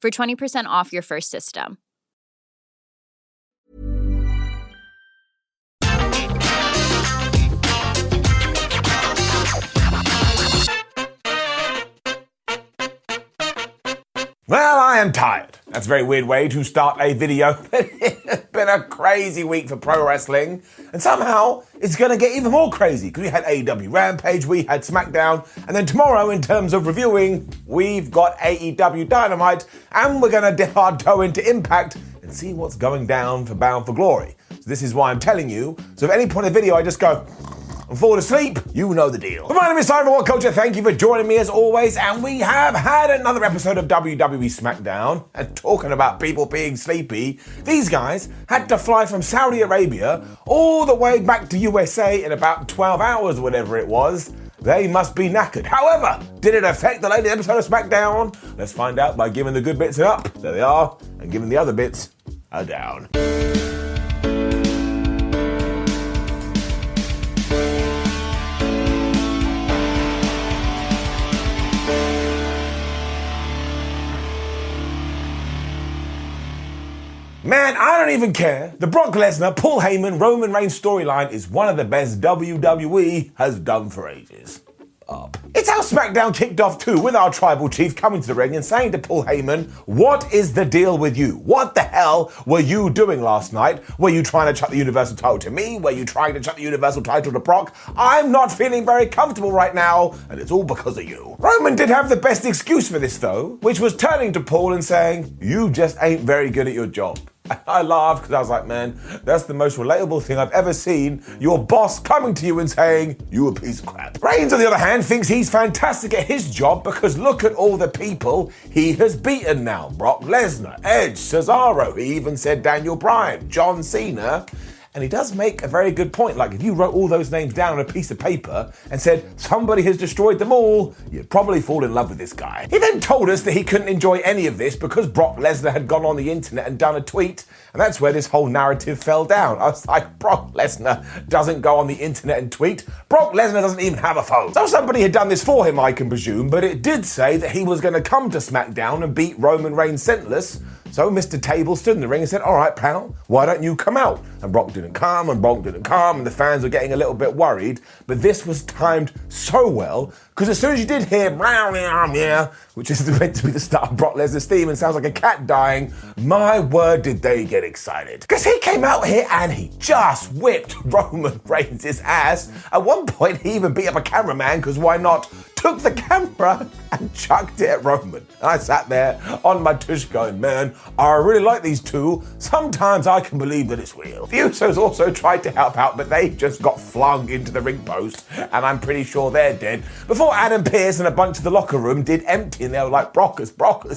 for 20% off your first system. Well, I am tired. That's a very weird way to start a video, but it has been a crazy week for pro wrestling, and somehow it's going to get even more crazy, because we had AEW Rampage, we had SmackDown, and then tomorrow, in terms of reviewing, we've got AEW Dynamite, and we're going to dip our toe into Impact and see what's going down for Bound for Glory. So this is why I'm telling you, so if at any point in the video I just go and fall asleep, you know the deal. But my name is Simon from WhatCulture, thank you for joining me as always, and we have had another episode of WWE SmackDown, and talking about people being sleepy, these guys had to fly from Saudi Arabia all the way back to USA in about 12 hours or whatever it was. They must be knackered. However, did it affect the latest episode of SmackDown? Let's find out by giving the good bits an up, there they are, and giving the other bits a down. Man, I don't even care. The Brock Lesnar, Paul Heyman, Roman Reigns storyline is one of the best WWE has done for ages. Up. It's how SmackDown kicked off too, with our tribal chief coming to the ring and saying to Paul Heyman, what is the deal with you? What the hell were you doing last night? Were you trying to chuck the Universal title to me? Were you trying to chuck the Universal title to Brock? I'm not feeling very comfortable right now, and it's all because of you. Roman did have the best excuse for this though, which was turning to Paul and saying, you just ain't very good at your job. I laughed because I was like, man, that's the most relatable thing I've ever seen. Your boss coming to you and saying, you a piece of crap. Reigns, on the other hand, thinks he's fantastic at his job because look at all the people he has beaten now. Brock Lesnar, Edge, Cesaro, he even said Daniel Bryan, John Cena. And he does make a very good point. Like, if you wrote all those names down on a piece of paper and said, somebody has destroyed them all, you'd probably fall in love with this guy. He then told us that he couldn't enjoy any of this because Brock Lesnar had gone on the internet and done a tweet. And that's where this whole narrative fell down. I was like, Brock Lesnar doesn't go on the internet and tweet. Brock Lesnar doesn't even have a phone. So somebody had done this for him, I can presume, but it did say that he was going to come to SmackDown and beat Roman Reigns sentless. So Mr. Table stood in the ring and said, all right, pal, why don't you come out? And Brock didn't come, and Brock didn't come, and the fans were getting a little bit worried. But this was timed so well, because as soon as you did hear, meow, meow, meow, which is meant to be the start of Brock Lesnar's theme and sounds like a cat dying, my word, did they get excited. Because he came out here and he just whipped Roman Reigns' ass. At one point, he even beat up a cameraman, because why not? Took the camera and chucked it at Roman. And I sat there on my tush going, man, I really like these two. Sometimes I can believe that it's real. The Usos also tried to help out, but they just got flung into the ring post, and I'm pretty sure they're dead. Before Adam Pearce and a bunch of the locker room did empty, and they were like, Brockers,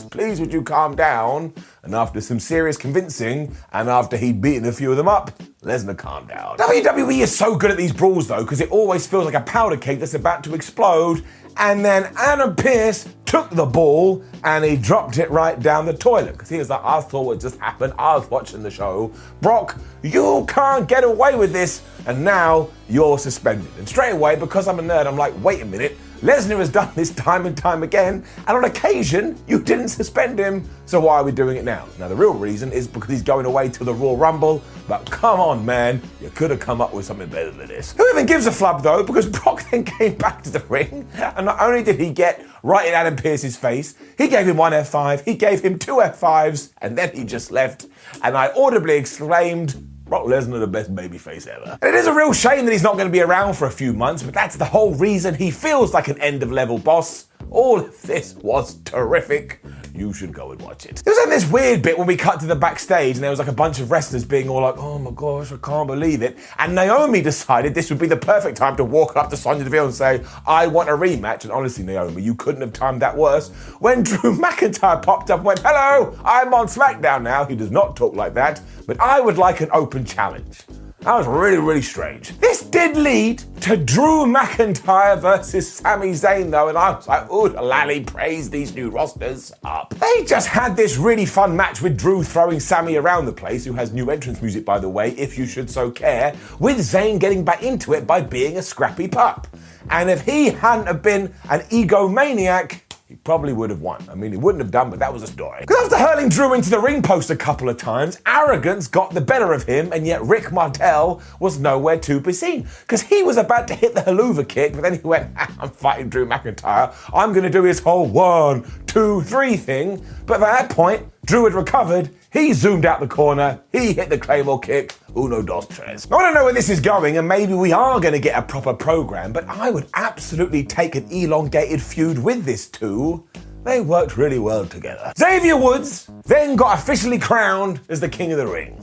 please would you calm down? And after some serious convincing, and after he'd beaten a few of them up, Lesnar calmed down. WWE is so good at these brawls though, because it always feels like a powder cake that's about to explode. And then Adam Pearce took the ball and he dropped it right down the toilet. Because he was like, I thought what just happened. I was watching the show. Brock, you can't get away with this. And now you're suspended. And straight away, because I'm a nerd, I'm like, wait a minute. Lesnar has done this time and time again, and on occasion, you didn't suspend him, so why are we doing it now? Now, the real reason is because he's going away to the Royal Rumble, but come on, man, you could have come up with something better than this. Who even gives a flub, though, because Brock then came back to the ring, and not only did he get right in Adam Pearce's face, he gave him one F5, he gave him two F5s, and then he just left, and I audibly exclaimed, Brock Lesnar, the best babyface ever. And it is a real shame that he's not going to be around for a few months, but that's the whole reason he feels like an end-of-level boss. All of this was terrific. You should go and watch it. There was then this weird bit when we cut to the backstage and there was like a bunch of wrestlers being all like, oh my gosh, I can't believe it. And Naomi decided this would be the perfect time to walk up to Sonya Deville and say, I want a rematch. And honestly, Naomi, you couldn't have timed that worse. When Drew McIntyre popped up and went, hello, I'm on SmackDown now. He does not talk like that, but I would like an open challenge. That was really, really strange. This did lead to Drew McIntyre versus Sami Zayn, though, and I was like, ooh, lally, praise these new rosters up. They just had this really fun match with Drew throwing Sami around the place, who has new entrance music, by the way, if you should so care, with Zayn getting back into it by being a scrappy pup. And if he hadn't have been an egomaniac, he probably would have won. I mean, he wouldn't have done, but that was a story. Because after hurling Drew into the ring post a couple of times, arrogance got the better of him, and yet Rick Martell was nowhere to be seen. Because he was about to hit the Helluva kick, but then he went, I'm fighting Drew McIntyre. I'm going to do his whole 1, 2, 3 thing. But by that point, Drew had recovered. He zoomed out the corner. He hit the Claymore kick. Uno, dos, tres. I want to know where this is going, and maybe we are going to get a proper program, but I would absolutely take an elongated feud with this two. They worked really well together. Xavier Woods then got officially crowned as the King of the Ring.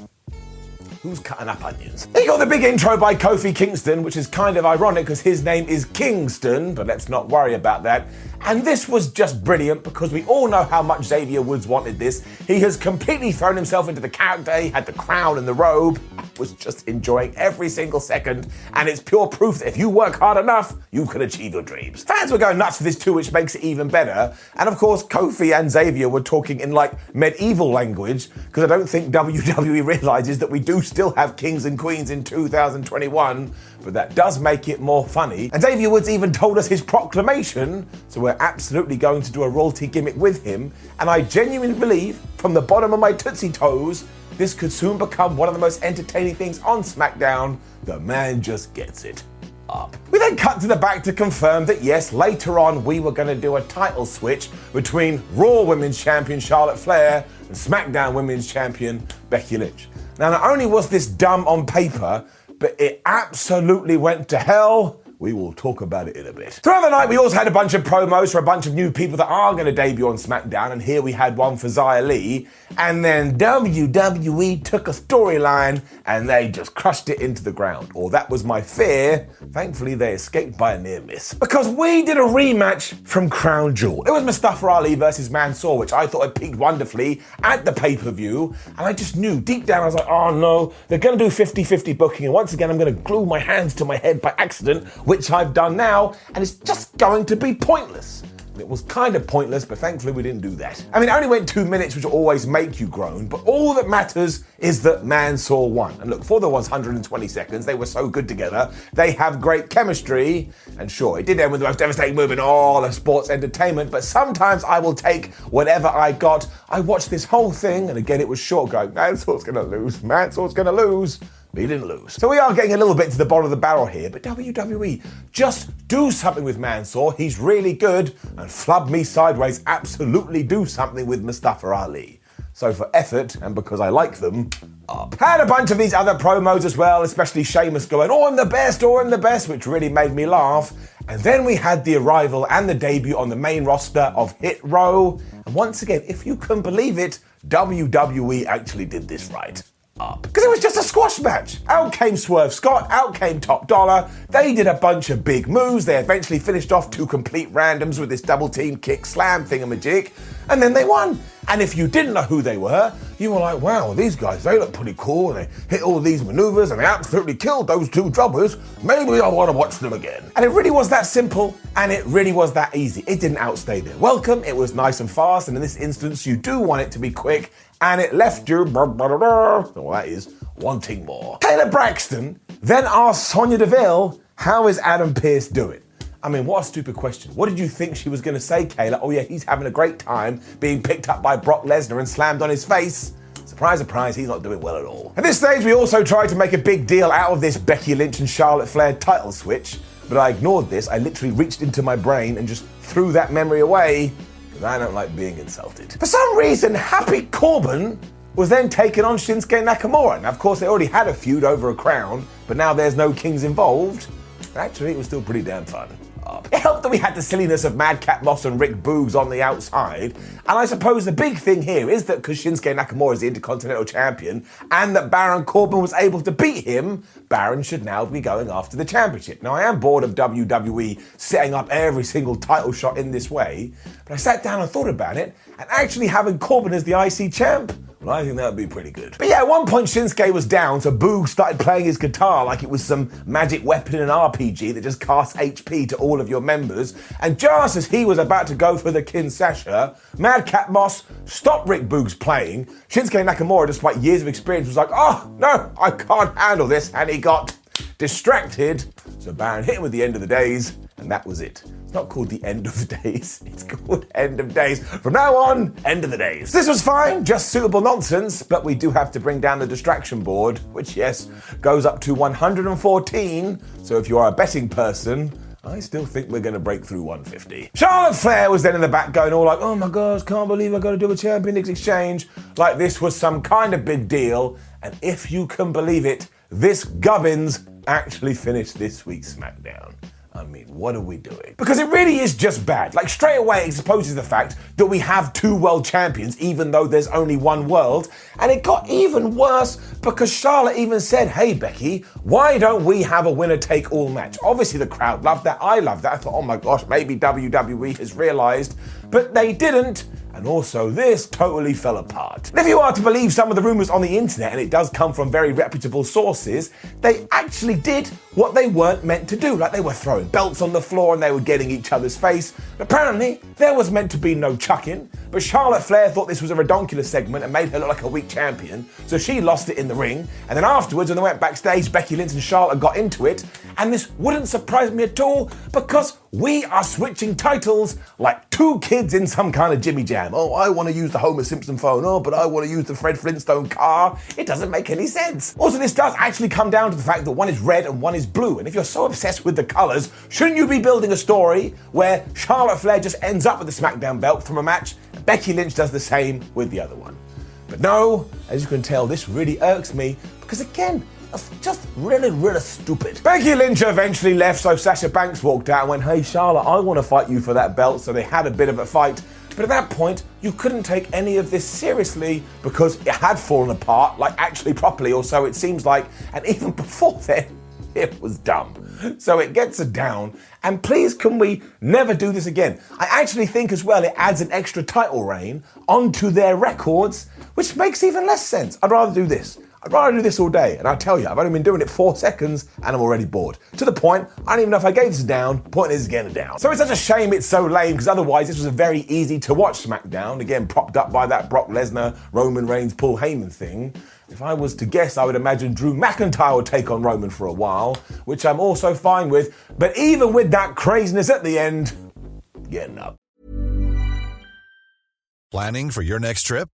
Who's cutting up onions? He got the big intro by Kofi Kingston, which is kind of ironic because his name is Kingston, but let's not worry about that. And this was just brilliant because we all know how much Xavier Woods wanted this. He has completely thrown himself into the character. He had the crown and the robe. I was just enjoying every single second. And it's pure proof that if you work hard enough, you can achieve your dreams. Fans were going nuts for this too, which makes it even better. And of course, Kofi and Xavier were talking in like medieval language because I don't think WWE realizes that we do still have kings and queens in 2021, but that does make it more funny. And Xavier Woods even told us his proclamation, so we're absolutely going to do a royalty gimmick with him, and I genuinely believe, from the bottom of my tootsie toes, this could soon become one of the most entertaining things on SmackDown. The man just gets it up. We then cut to the back to confirm that yes, later on we were going to do a title switch between Raw Women's Champion Charlotte Flair and SmackDown Women's Champion Becky Lynch. Now, not only was this dumb on paper, but it absolutely went to hell. We will talk about it in a bit. Throughout the night, we also had a bunch of promos for a bunch of new people that are going to debut on SmackDown, and here we had one for Xia Li, and then WWE took a storyline, and they just crushed it into the ground. Or that was my fear. Thankfully, they escaped by a near miss. Because we did a rematch from Crown Jewel. It was Mustafa Ali versus Mansoor, which I thought had peaked wonderfully at the pay-per-view, and I just knew, deep down, I was like, oh no, they're going to do 50-50 booking, and once again, I'm going to glue my hands to my head by accident, which I've done now, and it's just going to be pointless. It was kind of pointless, but thankfully we didn't do that. I mean, it only went 2 minutes, which will always make you groan, but all that matters is that Mansoor won. And look, for the 120 seconds, they were so good together. They have great chemistry. And sure, it did end with the most devastating move in all of sports entertainment, but sometimes I will take whatever I got. I watched this whole thing, and again, it was short going, Mansoor's going to lose, Mansoor's going to lose. But he didn't lose. So we are getting a little bit to the bottom of the barrel here, but WWE, just do something with Mansoor. He's really good. And flub me sideways, absolutely do something with Mustafa Ali. So for effort, and because I like them, up. Had a bunch of these other promos as well, especially Sheamus going, oh, I'm the best, oh, I'm the best, which really made me laugh. And then we had the arrival and the debut on the main roster of Hit Row. And once again, if you can believe it, WWE actually did this right. Because it was just a squash match. Out came Swerve Scott, out came Top Dollar. They did a bunch of big moves. They eventually finished off two complete randoms with this double team kick slam thingamajig. And then they won. And if you didn't know who they were, you were like, wow, these guys, they look pretty cool. And they hit all these maneuvers and they absolutely killed those two jobbers. Maybe I want to watch them again. And it really was that simple. And it really was that easy. It didn't outstay their welcome. It was nice and fast. And in this instance, you do want it to be quick. And it left you, well, that is, wanting more. Taylor Braxton then asked Sonya Deville, how is Adam Pearce doing? I mean, what a stupid question. What did you think she was going to say, Kayla? Oh yeah, he's having a great time being picked up by Brock Lesnar and slammed on his face. Surprise, surprise, he's not doing well at all. At this stage, we also tried to make a big deal out of this Becky Lynch and Charlotte Flair title switch, but I ignored this. I literally reached into my brain and just threw that memory away because I don't like being insulted. For some reason, Happy Corbin was then taken on Shinsuke Nakamura. Now, of course, they already had a feud over a crown, but now there's no kings involved. Actually, it was still pretty damn fun. It helped that we had the silliness of Madcap Moss and Rick Boogs on the outside. And I suppose the big thing here is that because Shinsuke Nakamura is the Intercontinental Champion and that Baron Corbin was able to beat him, Baron should now be going after the championship. Now, I am bored of WWE setting up every single title shot in this way, but I sat down and thought about it, and actually having Corbin as the IC champ, well, I think that would be pretty good. But yeah, at one point Shinsuke was down, so Boog started playing his guitar like it was some magic weapon in an RPG that just casts HP to all of your members. And just as he was about to go for the Kinsasha, Madcap Moss stopped Rick Boog's playing. Shinsuke Nakamura, despite years of experience, was like, oh, no, I can't handle this. And he got distracted. So Baron hit him with the end of the days, and that was it. It's not called the end of the days, it's called end of days. From now on, end of the days. This was fine, just suitable nonsense, but we do have to bring down the distraction board, which yes, goes up to 114. So if you are a betting person, I still think we're gonna break through 150. Charlotte Flair was then in the back going all like, oh my gosh, can't believe I gotta do a Champions Exchange. Like this was some kind of big deal. And if you can believe it, this gubbins actually finished this week's SmackDown. I mean, what are we doing? Because it really is just bad. Like, straight away, it exposes the fact that we have two world champions, even though there's only one world. And it got even worse because Charlotte even said, hey, Becky, why don't we have a winner-take-all match? Obviously, the crowd loved that. I loved that. I thought, oh, my gosh, maybe WWE has realized. But they didn't. And also, this totally fell apart. And if you are to believe some of the rumors on the internet, and it does come from very reputable sources, they actually did what they weren't meant to do. Like, they were throwing belts on the floor and they were getting each other's face. Apparently, there was meant to be no chucking, but Charlotte Flair thought this was a redonkulous segment and made her look like a weak champion, so she lost it in the ring. And then afterwards, when they went backstage, Becky Lynch and Charlotte got into it. And this wouldn't surprise me at all, because we are switching titles like two kids in some kind of jimmy jam. Oh, I want to use the Homer Simpson phone. Oh, but I want to use the Fred Flintstone car. It doesn't make any sense. Also, this does actually come down to the fact that one is red and one is blue. And if you're so obsessed with the colours, shouldn't you be building a story where Charlotte Flair just ends up with the SmackDown belt from a match and Becky Lynch does the same with the other one? But no, as you can tell, this really irks me because, again, that's just really, really stupid. Becky Lynch eventually left, so Sasha Banks walked out and went, hey, Charlotte, I want to fight you for that belt. So they had a bit of a fight. But at that point, you couldn't take any of this seriously because it had fallen apart, like actually properly, or so it seems like. And even before then, it was dumb. So it gets her down. And please, can we never do this again? I actually think as well it adds an extra title reign onto their records, which makes even less sense. I'd rather do this. I'd rather do this all day, and I'll tell you, I've only been doing it 4 seconds, and I'm already bored. To the point, I don't even know if I gave this a down. Point is, again, a down. So it's such a shame it's so lame, because otherwise this was a very easy-to-watch SmackDown, again, propped up by that Brock Lesnar, Roman Reigns, Paul Heyman thing. If I was to guess, I would imagine Drew McIntyre would take on Roman for a while, which I'm also fine with. But even with that craziness at the end, getting up. Planning for your next trip?